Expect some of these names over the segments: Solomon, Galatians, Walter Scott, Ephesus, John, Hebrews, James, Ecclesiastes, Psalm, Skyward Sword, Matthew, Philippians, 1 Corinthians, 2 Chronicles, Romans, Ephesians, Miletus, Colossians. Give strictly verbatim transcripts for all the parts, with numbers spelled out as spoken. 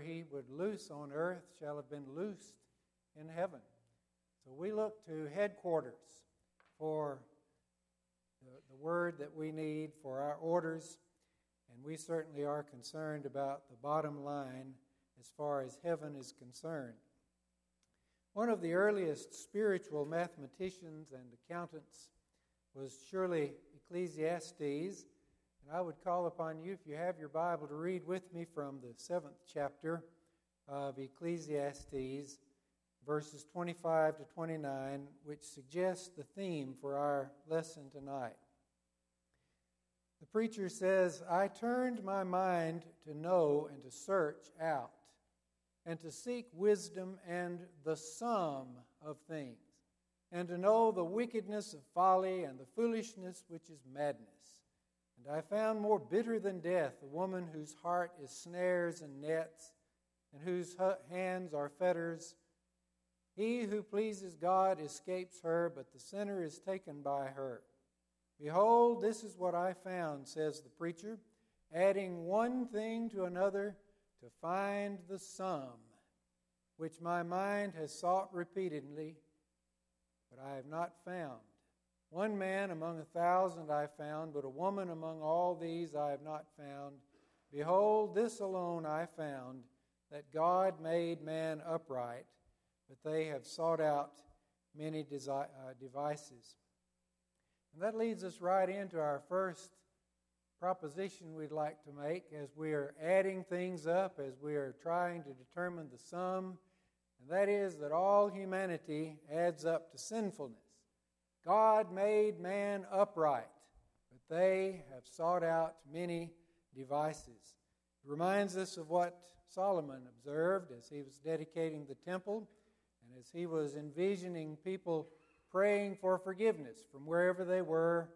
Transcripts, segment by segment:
whatever he would loose on earth shall have been loosed in heaven. So we look to headquarters for the, the word that we need for our orders, and we certainly are concerned about the bottom line as far as heaven is concerned. One of the earliest spiritual mathematicians and accountants was surely Ecclesiastes, and I would call upon you, if you have your Bible, to read with me from the seventh chapter of Ecclesiastes, verses twenty-five to twenty-nine, which suggests the theme for our lesson tonight. The preacher says, "I turned my mind to know and to search out, and to seek wisdom and the sum of things, and to know the wickedness of folly and the foolishness which is madness. And I found more bitter than death a woman whose heart is snares and nets, and whose hands are fetters. He who pleases God escapes her, but the sinner is taken by her. Behold, this is what I found," says the preacher, "adding one thing to another, to find the sum, which my mind has sought repeatedly, but I have not found. One man among a thousand I found, but a woman among all these I have not found. Behold, this alone I found, that God made man upright, but they have sought out many desi- uh, devices." And that leads us right into our first proposition we'd like to make as we are adding things up, as we are trying to determine the sum, and that is that all humanity adds up to sinfulness. God made man upright, but they have sought out many devices. It reminds us of what Solomon observed as he was dedicating the temple and as he was envisioning people praying for forgiveness from wherever they were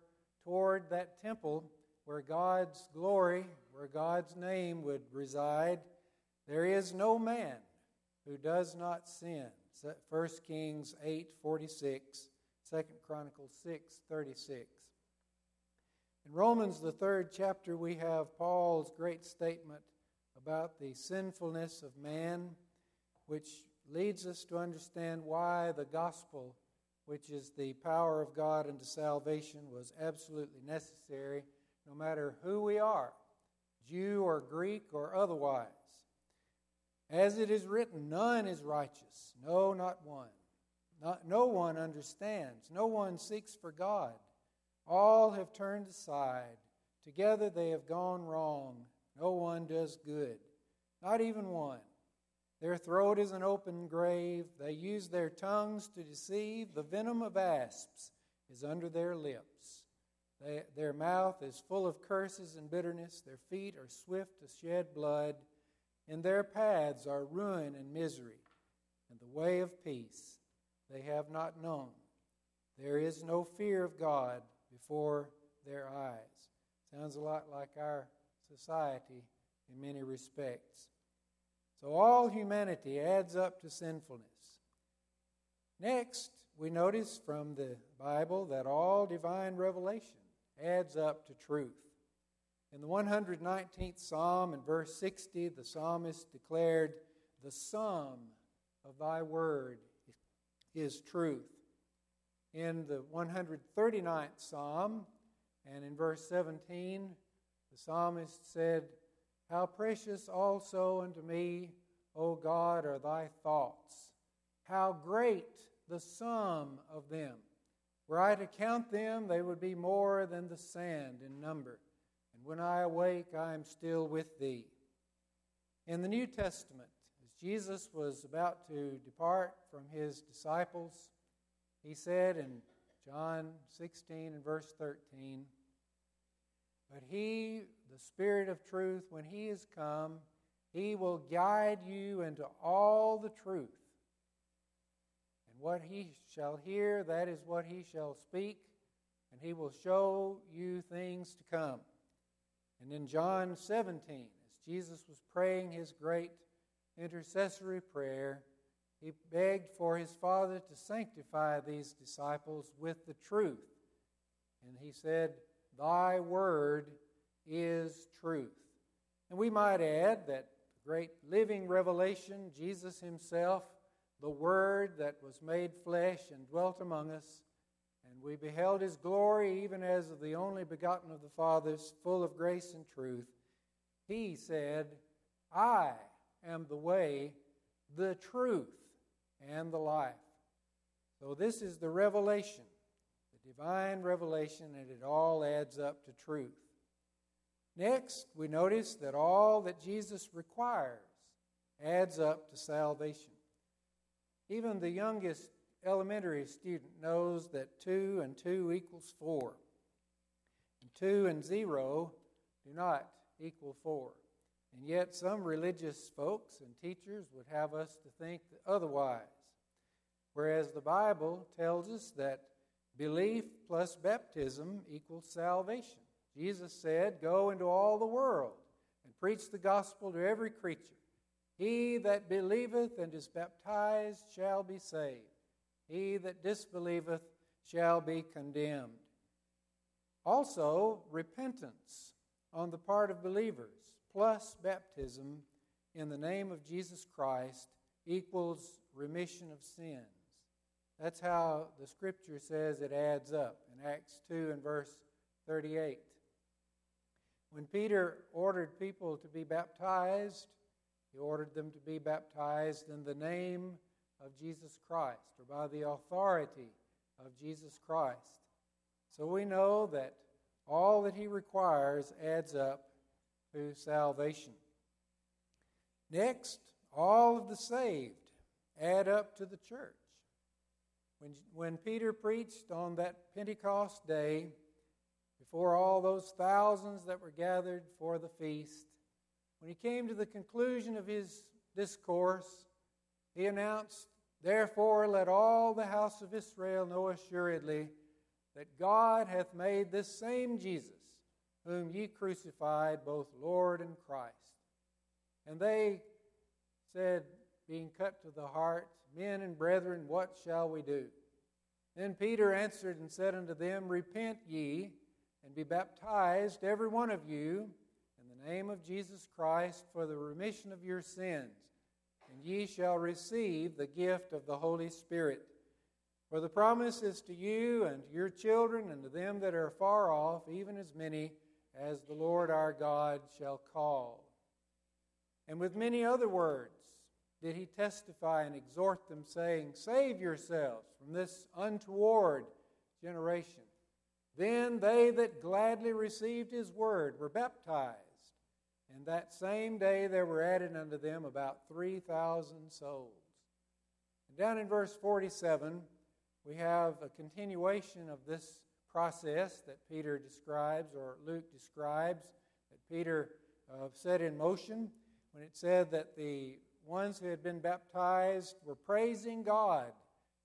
toward that temple where God's glory, where God's name would reside. "There is no man who does not sin." First Kings eight forty-six, Second Chronicles six thirty-six. In Romans, the third chapter, we have Paul's great statement about the sinfulness of man, which leads us to understand why the gospel, which is the power of God unto salvation, was absolutely necessary, no matter who we are, Jew or Greek or otherwise. "As it is written, none is righteous, no, not one. Not, no one understands, no one seeks for God. All have turned aside, together they have gone wrong, no one does good, not even one. Their throat is an open grave, they use their tongues to deceive, the venom of asps is under their lips. They, their mouth is full of curses and bitterness. Their feet are swift to shed blood. In their paths are ruin and misery. And the way of peace they have not known. There is no fear of God before their eyes." Sounds a lot like our society in many respects. So all humanity adds up to sinfulness. Next, we notice from the Bible that all divine revelation adds up to truth. In the one hundred nineteenth Psalm, in verse sixty, the psalmist declared, "The sum of thy word is truth." In the one hundred thirty-ninth Psalm, and in verse seventeen, the psalmist said, "How precious also unto me, O God, are thy thoughts. How great the sum of them. Were I to count them, they would be more than the sand in number. And when I awake, I am still with thee." In the New Testament, as Jesus was about to depart from his disciples, he said in John sixteen and verse thirteen, "But he, the Spirit of truth, when he is come, he will guide you into all the truth. What he shall hear, that is what he shall speak, and he will show you things to come." And in John seventeen, as Jesus was praying his great intercessory prayer, he begged for his Father to sanctify these disciples with the truth. And he said, "Thy word is truth." And we might add that great living revelation, Jesus himself, the Word that was made flesh and dwelt among us, and we beheld his glory even as of the only begotten of the Father, full of grace and truth. He said, I am the way, the truth, and the life. So this is the revelation, the divine revelation, and it all adds up to truth. Next, we notice that all that Jesus requires adds up to salvation. Even the youngest elementary student knows that two and two equals four. And two and zero do not equal four. And yet some religious folks and teachers would have us to think otherwise. Whereas the Bible tells us that belief plus baptism equals salvation. Jesus said, go into all the world and preach the gospel to every creature. He that believeth and is baptized shall be saved. He that disbelieveth shall be condemned. Also, repentance on the part of believers plus baptism in the name of Jesus Christ equals remission of sins. That's how the Scripture says it adds up in Acts two and verse thirty-eight. When Peter ordered people to be baptized, he ordered them to be baptized in the name of Jesus Christ, or by the authority of Jesus Christ. So we know that all that he requires adds up to salvation. Next, all of the saved add up to the church. When, when Peter preached on that Pentecost day, before all those thousands that were gathered for the feast, when he came to the conclusion of his discourse, he announced, therefore let all the house of Israel know assuredly that God hath made this same Jesus, whom ye crucified, both Lord and Christ. And they said, being cut to the heart, men and brethren, what shall we do? Then Peter answered and said unto them, repent ye, and be baptized every one of you name of Jesus Christ for the remission of your sins, and ye shall receive the gift of the Holy Spirit. For the promise is to you and to your children and to them that are far off, even as many as the Lord our God shall call. And with many other words did he testify and exhort them, saying, save yourselves from this untoward generation. Then they that gladly received his word were baptized, and that same day there were added unto them about three thousand souls. And down in verse forty-seven, we have a continuation of this process that Peter describes, or Luke describes, that Peter uh, set in motion when it said that the ones who had been baptized were praising God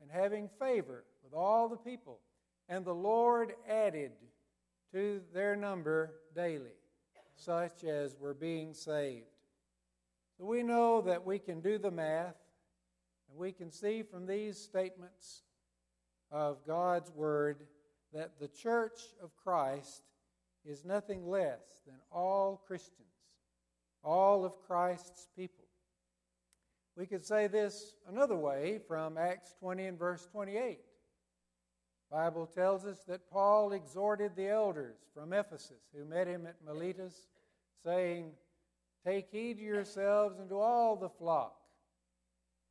and having favor with all the people. And the Lord added to their number daily such as were being saved. So we know that we can do the math, and we can see from these statements of God's Word that the church of Christ is nothing less than all Christians, all of Christ's people. We could say this another way from Acts twenty and verse twenty-eight. The Bible tells us that Paul exhorted the elders from Ephesus who met him at Miletus, saying, take heed to yourselves and to all the flock,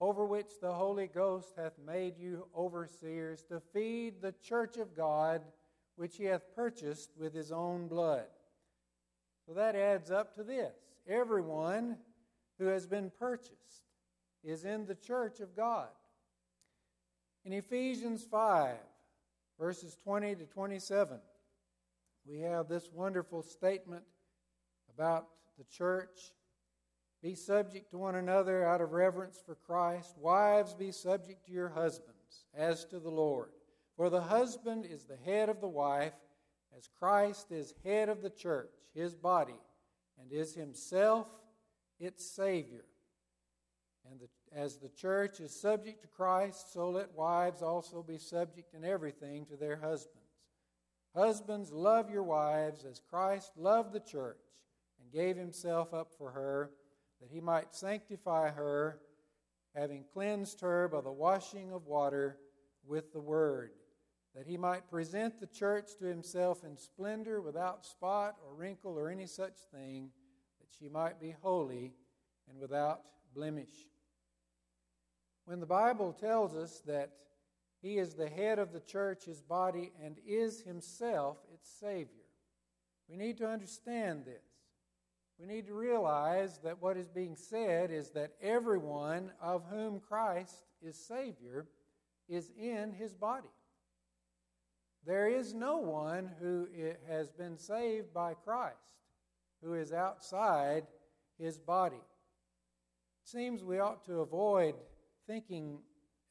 over which the Holy Ghost hath made you overseers, to feed the church of God, which he hath purchased with his own blood. So that adds up to this. Everyone who has been purchased is in the church of God. In Ephesians five, verses twenty to twenty-seven, we have this wonderful statement about the church. Be subject to one another out of reverence for Christ. Wives, be subject to your husbands, as to the Lord. For the husband is the head of the wife, as Christ is head of the church, his body, and is himself its Savior. And the As the church is subject to Christ, so let wives also be subject in everything to their husbands. Husbands, love your wives as Christ loved the church and gave himself up for her, that he might sanctify her, having cleansed her by the washing of water with the word, that he might present the church to himself in splendor, without spot or wrinkle or any such thing, that she might be holy and without blemish. When the Bible tells us that he is the head of the church, his body, and is himself its Savior, we need to understand this. We need to realize that what is being said is that everyone of whom Christ is Savior is in his body. There is no one who has been saved by Christ who is outside his body. It seems we ought to avoid thinking,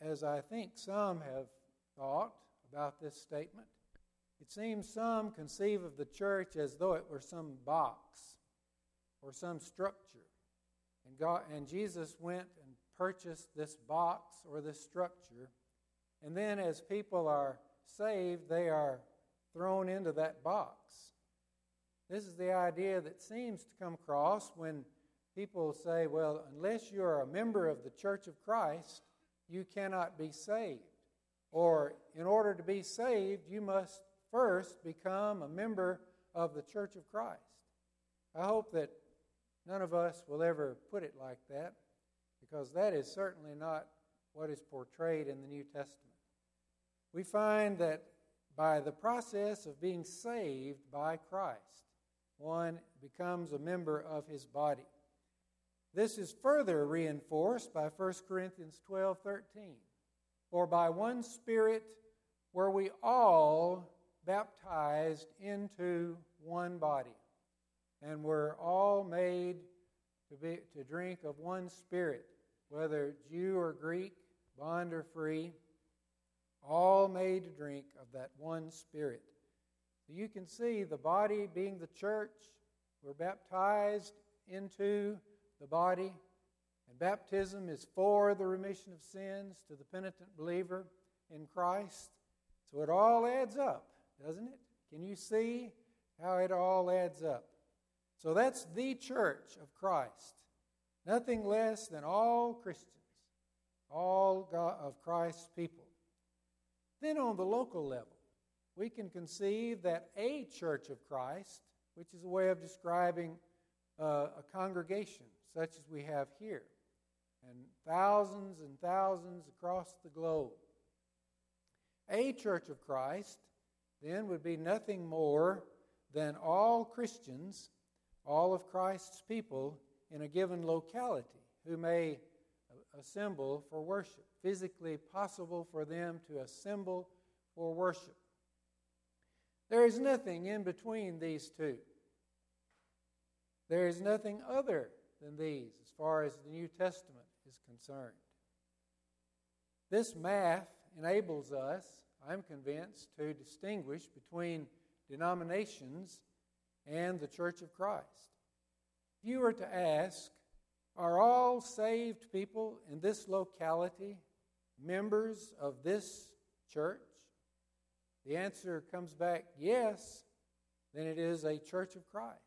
as I think some have thought about this statement. It seems some conceive of the church as though it were some box or some structure, and God and Jesus went and purchased this box or this structure, and then as people are saved, they are thrown into that box. This is the idea that seems to come across when people say, well, unless you are a member of the Church of Christ, you cannot be saved. Or in order to be saved, you must first become a member of the Church of Christ. I hope that none of us will ever put it like that, because that is certainly not what is portrayed in the New Testament. We find that by the process of being saved by Christ, one becomes a member of his body. This is further reinforced by First Corinthians twelve thirteen. For by one Spirit were we all baptized into one body, and were all made to be, to drink of one Spirit, whether Jew or Greek, bond or free, all made to drink of that one Spirit. So you can see the body being the church. We're baptized into the body, and baptism is for the remission of sins to the penitent believer in Christ. So it all adds up, doesn't it? Can you see how it all adds up? So that's the church of Christ. Nothing less than all Christians, all God of Christ's people. Then on the local level, we can conceive that a church of Christ, which is a way of describing uh, a congregation such as we have here, and thousands and thousands across the globe. A church of Christ then would be nothing more than all Christians, all of Christ's people in a given locality who may assemble for worship, physically possible for them to assemble for worship. There is nothing in between these two. There is nothing other than these as far as the New Testament is concerned. This math enables us, I'm convinced, to distinguish between denominations and the Church of Christ. If you were to ask, are all saved people in this locality members of this church? The answer comes back yes, then it is a Church of Christ.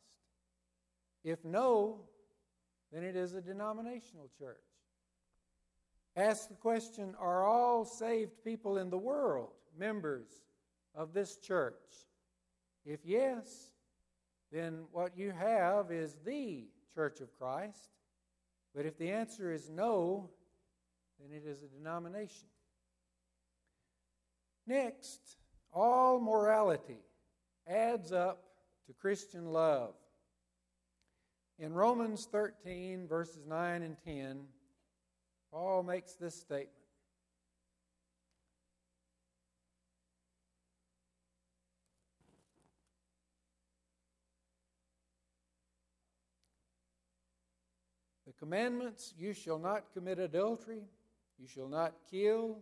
If no, then it is a denominational church. Ask the question, are all saved people in the world members of this church? If yes, then what you have is the Church of Christ. But if the answer is no, then it is a denomination. Next, all morality adds up to Christian love. In Romans thirteen, verses nine and ten, Paul makes this statement. Commandments, you shall not commit adultery, you shall not kill,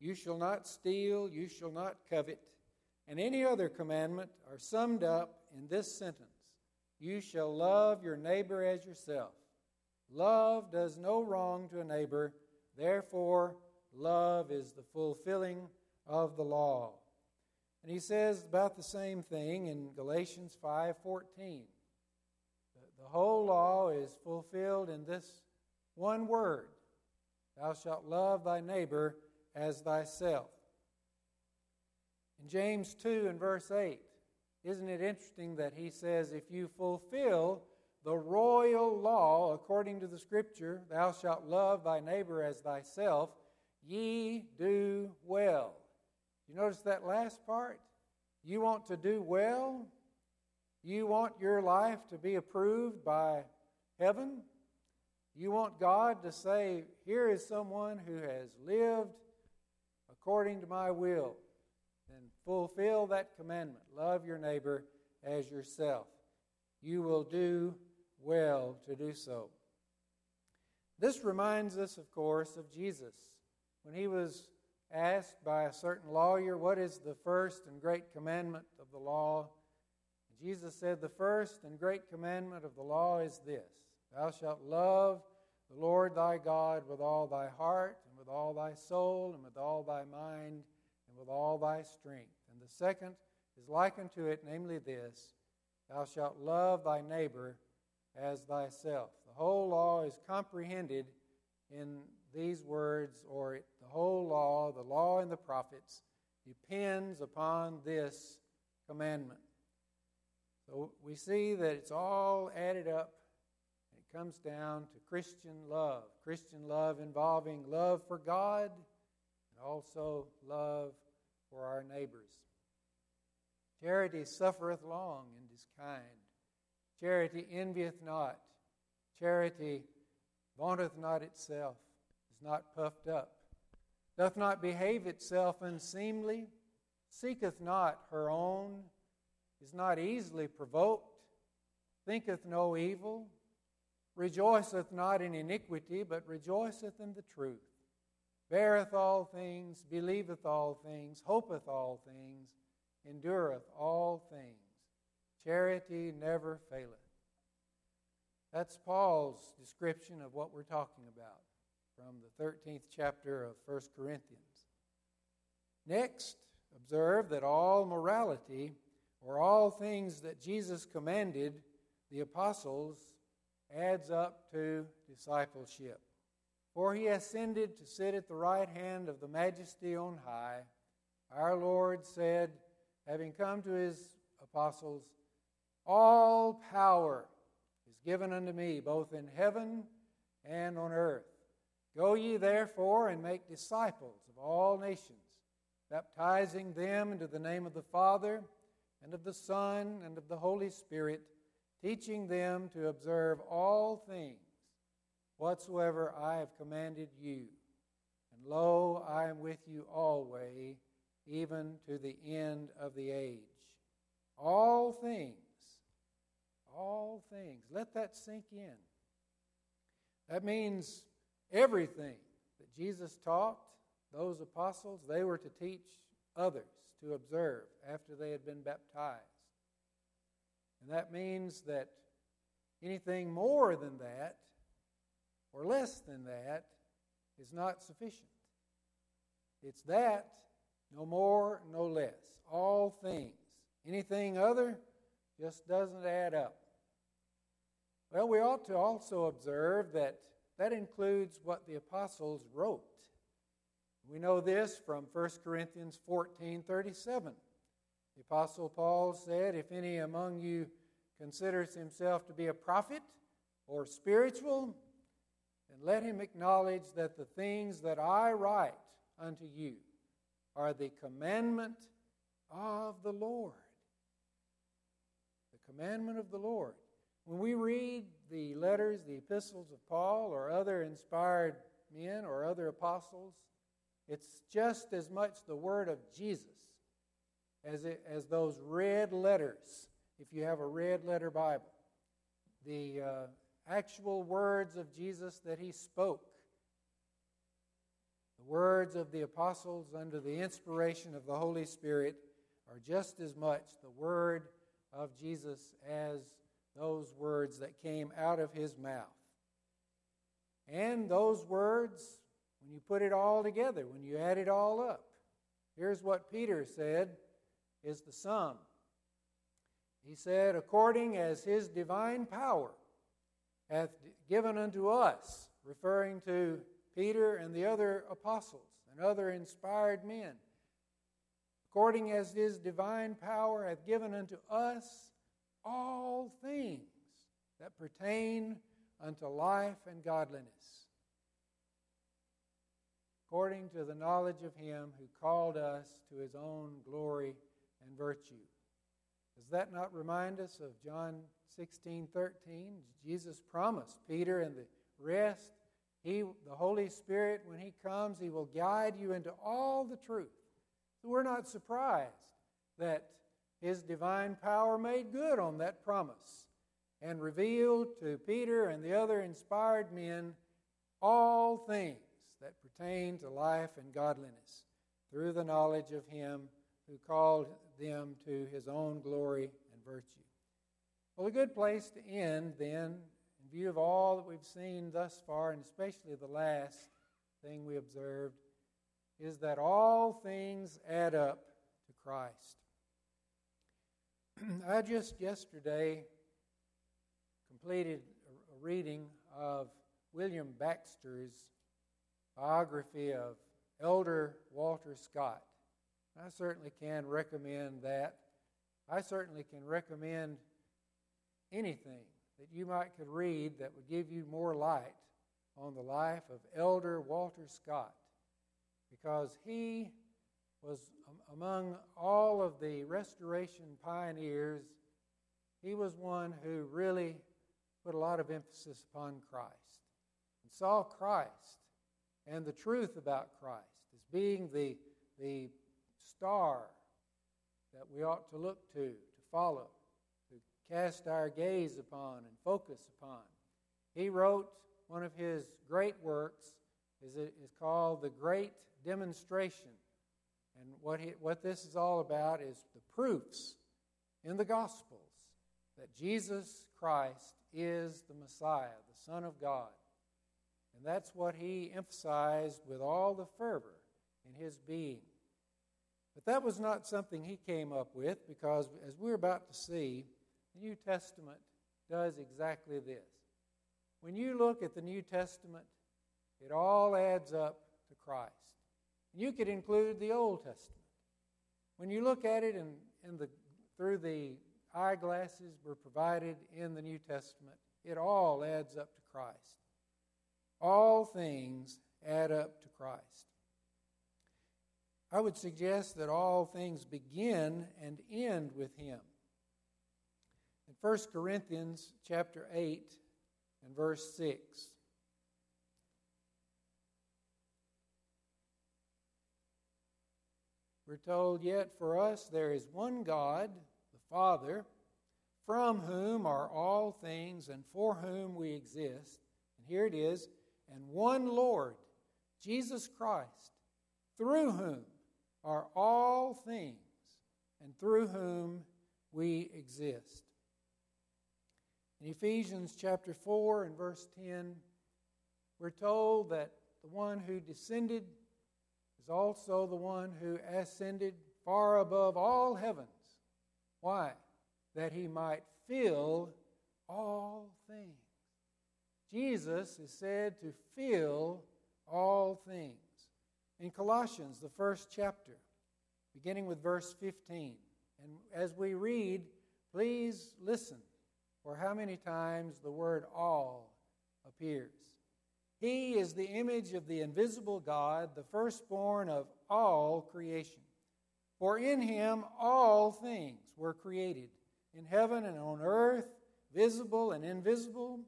you shall not steal, you shall not covet, and any other commandment are summed up in this sentence: you shall love your neighbor as yourself. Love does no wrong to a neighbor, therefore love is the fulfilling of the law. And he says about the same thing in Galatians five fourteen. The whole law is fulfilled in this one word: thou shalt love thy neighbor as thyself. In James two and verse eight, isn't it interesting that he says, if you fulfill the royal law according to the Scripture, thou shalt love thy neighbor as thyself, ye do well. You notice that last part? You want to do well? You want your life to be approved by heaven? You want God to say, here is someone who has lived according to my will. Then fulfill that commandment. Love your neighbor as yourself. You will do well to do so. This reminds us, of course, of Jesus. When he was asked by a certain lawyer, what is the first and great commandment of the law? Jesus said, the first and great commandment of the law is this: thou shalt love the Lord thy God with all thy heart, and with all thy soul, and with all thy mind, and with all thy strength. And the second is like unto it, namely this: thou shalt love thy neighbor as thyself. The whole law is comprehended in these words, or it, the whole law, the law and the prophets, depends upon this commandment. So we see that it's all added up. It comes down to Christian love. Christian love involving love for God and also love for our neighbors. Charity suffereth long and is kind. Charity envieth not. Charity vaunteth not itself, is not puffed up, doth not behave itself unseemly, seeketh not her own, is not easily provoked, thinketh no evil, rejoiceth not in iniquity, but rejoiceth in the truth, beareth all things, believeth all things, hopeth all things, endureth all things. Charity never faileth. That's Paul's description of what we're talking about from the thirteenth chapter of First Corinthians. Next, observe that all morality, or all things that Jesus commanded the apostles, adds up to discipleship. For he ascended to sit at the right hand of the Majesty on high. Our Lord said, having come to his apostles, all power is given unto me, both in heaven and on earth. Go ye therefore and make disciples of all nations, baptizing them into the name of the Father, and of the Son, and of the Holy Spirit, teaching them to observe all things whatsoever I have commanded you. And lo, I am with you always, even to the end of the age. All things, all things. Let that sink in. That means everything that Jesus taught those apostles, they were to teach others to observe after they had been baptized. And that means that anything more than that or less than that is not sufficient. It's that, no more, no less. All things. Anything other just doesn't add up. Well, we ought to also observe that that includes what the apostles wrote. We know this from First Corinthians fourteen thirty-seven. The Apostle Paul said, if any among you considers himself to be a prophet or spiritual, then let him acknowledge that the things that I write unto you are the commandment of the Lord. The commandment of the Lord. When we read the letters, the epistles of Paul or other inspired men or other apostles, it's just as much the word of Jesus as it, as those red letters, if you have a red letter Bible. The uh, actual words of Jesus that he spoke, the words of the apostles under the inspiration of the Holy Spirit, are just as much the word of Jesus as those words that came out of his mouth. And those words, when you put it all together, when you add it all up, here's what Peter said is the sum. He said, according as his divine power hath given unto us, referring to Peter and the other apostles and other inspired men, according as his divine power hath given unto us all things that pertain unto life and godliness, according to the knowledge of him who called us to his own glory and virtue. Does that not remind us of John sixteen thirteen? Jesus promised Peter and the rest, He, the Holy Spirit, when He comes, He will guide you into all the truth. So we're not surprised that His divine power made good on that promise and revealed to Peter and the other inspired men all things that pertain to life and godliness through the knowledge of Him who called them to His own glory and virtue. Well, a good place to end then, in view of all that we've seen thus far, and especially the last thing we observed, is that all things add up to Christ. I just yesterday completed a reading of William Baxter's biography of Elder Walter Scott. I certainly can recommend that. I certainly can recommend anything that you might could read that would give you more light on the life of Elder Walter Scott, because he was among all of the Restoration pioneers. He was one who really put a lot of emphasis upon Christ and saw Christ and the truth about Christ as being the the star that we ought to look to, to follow, to cast our gaze upon and focus upon. He wrote one of his great works, is it is called The Great Demonstration. And what he, what this is all about is the proofs in the Gospels that Jesus Christ is the Messiah, the Son of God. And that's what he emphasized with all the fervor in his being. But that was not something he came up with, because as we're about to see, the New Testament does exactly this. When you look at the New Testament, it all adds up to Christ. You could include the Old Testament. When you look at it in, in the, through the eyeglasses were provided in the New Testament, it all adds up to Christ. All things add up to Christ. I would suggest that all things begin and end with Him. In First Corinthians chapter eight and verse six, we're told, "Yet for us there is one God, the Father, from whom are all things and for whom we exist." And here it is, "and one Lord, Jesus Christ, through whom are all things and through whom we exist." In Ephesians chapter four and verse ten, we're told that the one who descended is also the one who ascended far above all heavens. Why? That he might fill all things. Jesus is said to fill all things. In Colossians, the first chapter, beginning with verse fifteen. And as we read, please listen for how many times the word all appears. "He is the image of the invisible God, the firstborn of all creation. For in Him all things were created, in heaven and on earth, visible and invisible,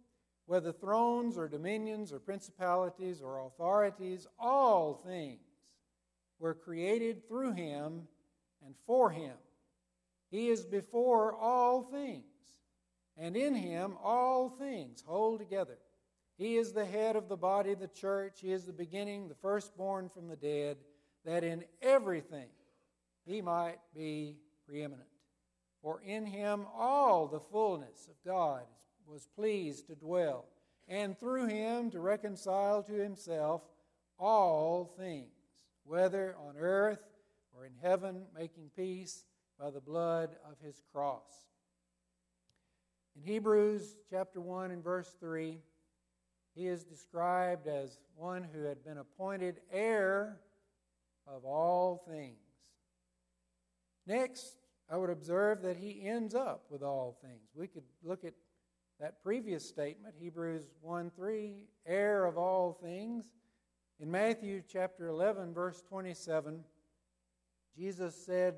whether thrones or dominions or principalities or authorities, all things were created through Him and for Him. He is before all things, and in Him all things hold together. He is the head of the body, the church. He is the beginning, the firstborn from the dead, that in everything He might be preeminent. For in Him all the fullness of God is was pleased to dwell, and through Him to reconcile to Himself all things, whether on earth or in heaven, making peace by the blood of His cross." In Hebrews chapter one and verse three, he is described as one who had been appointed heir of all things. Next, I would observe that he ends up with all things. We could look at that previous statement, Hebrews one three, heir of all things. In Matthew chapter eleven, verse twenty-seven, Jesus said,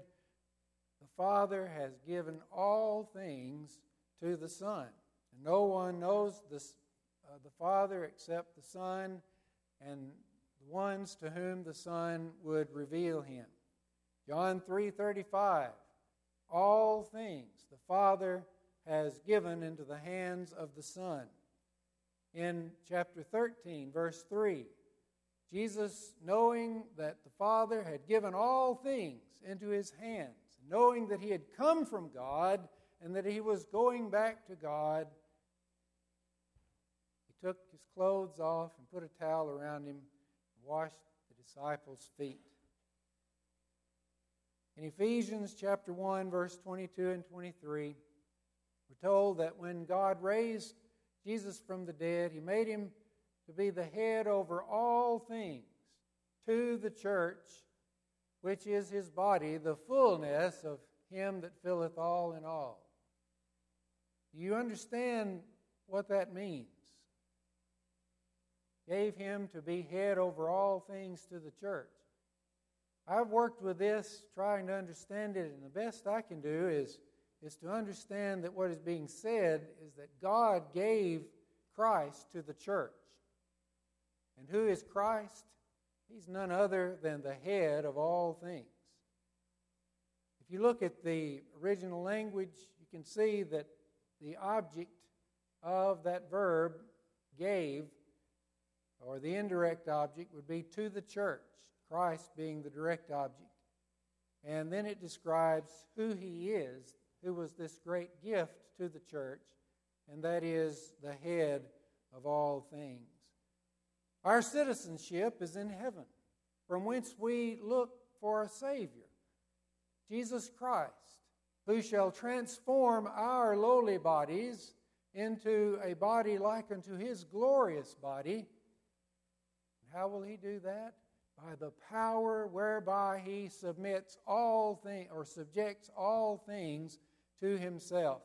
"The Father has given all things to the Son, and no one knows the, uh, the Father except the Son, and the ones to whom the Son would reveal him." John three thirty-five, all things the Father has given into the hands of the Son. In chapter thirteen, verse three, Jesus, knowing that the Father had given all things into his hands, knowing that he had come from God and that he was going back to God, he took his clothes off and put a towel around him and washed the disciples' feet. In Ephesians chapter one, verse twenty-two and twenty-three, we're told that when God raised Jesus from the dead, he made him to be the head over all things to the church, which is his body, the fullness of him that filleth all in all. Do you understand what that means? Gave him to be head over all things to the church. I've worked with this, trying to understand it, and the best I can do is, is to understand that what is being said is that God gave Christ to the church. And who is Christ? He's none other than the head of all things. If you look at the original language, you can see that the object of that verb, gave, or the indirect object, would be to the church, Christ being the direct object. And then it describes who he is, who was this great gift to the church, and that is the head of all things. Our citizenship is in heaven, from whence we look for a Savior, Jesus Christ, who shall transform our lowly bodies into a body like unto his glorious body. And how will he do that? By the power whereby he submits all things, or subjects all things to himself.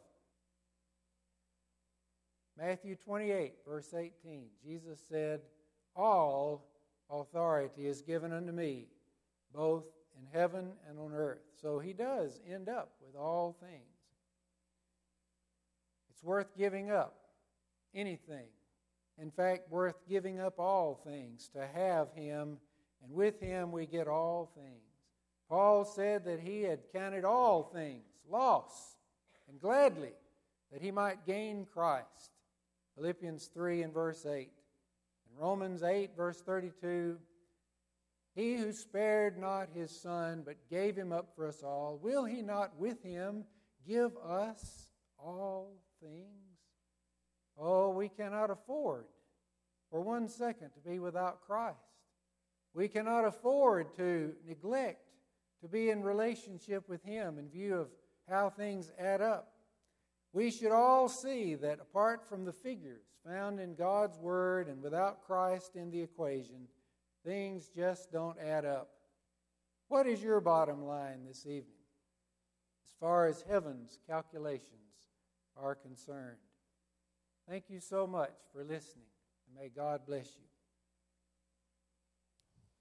Matthew twenty-eight, verse eighteen, Jesus said, "All authority is given unto me, both in heaven and on earth." So he does end up with all things. It's worth giving up anything. In fact, worth giving up all things to have him, and with him we get all things. Paul said that he had counted all things loss, and gladly, that he might gain Christ. Philippians three and verse eight. Romans eight, verse thirty-two, "He who spared not his Son, but gave him up for us all, will he not with him give us all things?" Oh, we cannot afford for one second to be without Christ. We cannot afford to neglect to be in relationship with him in view of how things add up. We should all see that apart from the figures found in God's Word and without Christ in the equation, things just don't add up. What is your bottom line this evening as far as heaven's calculations are concerned? Thank you so much for listening, and may God bless you.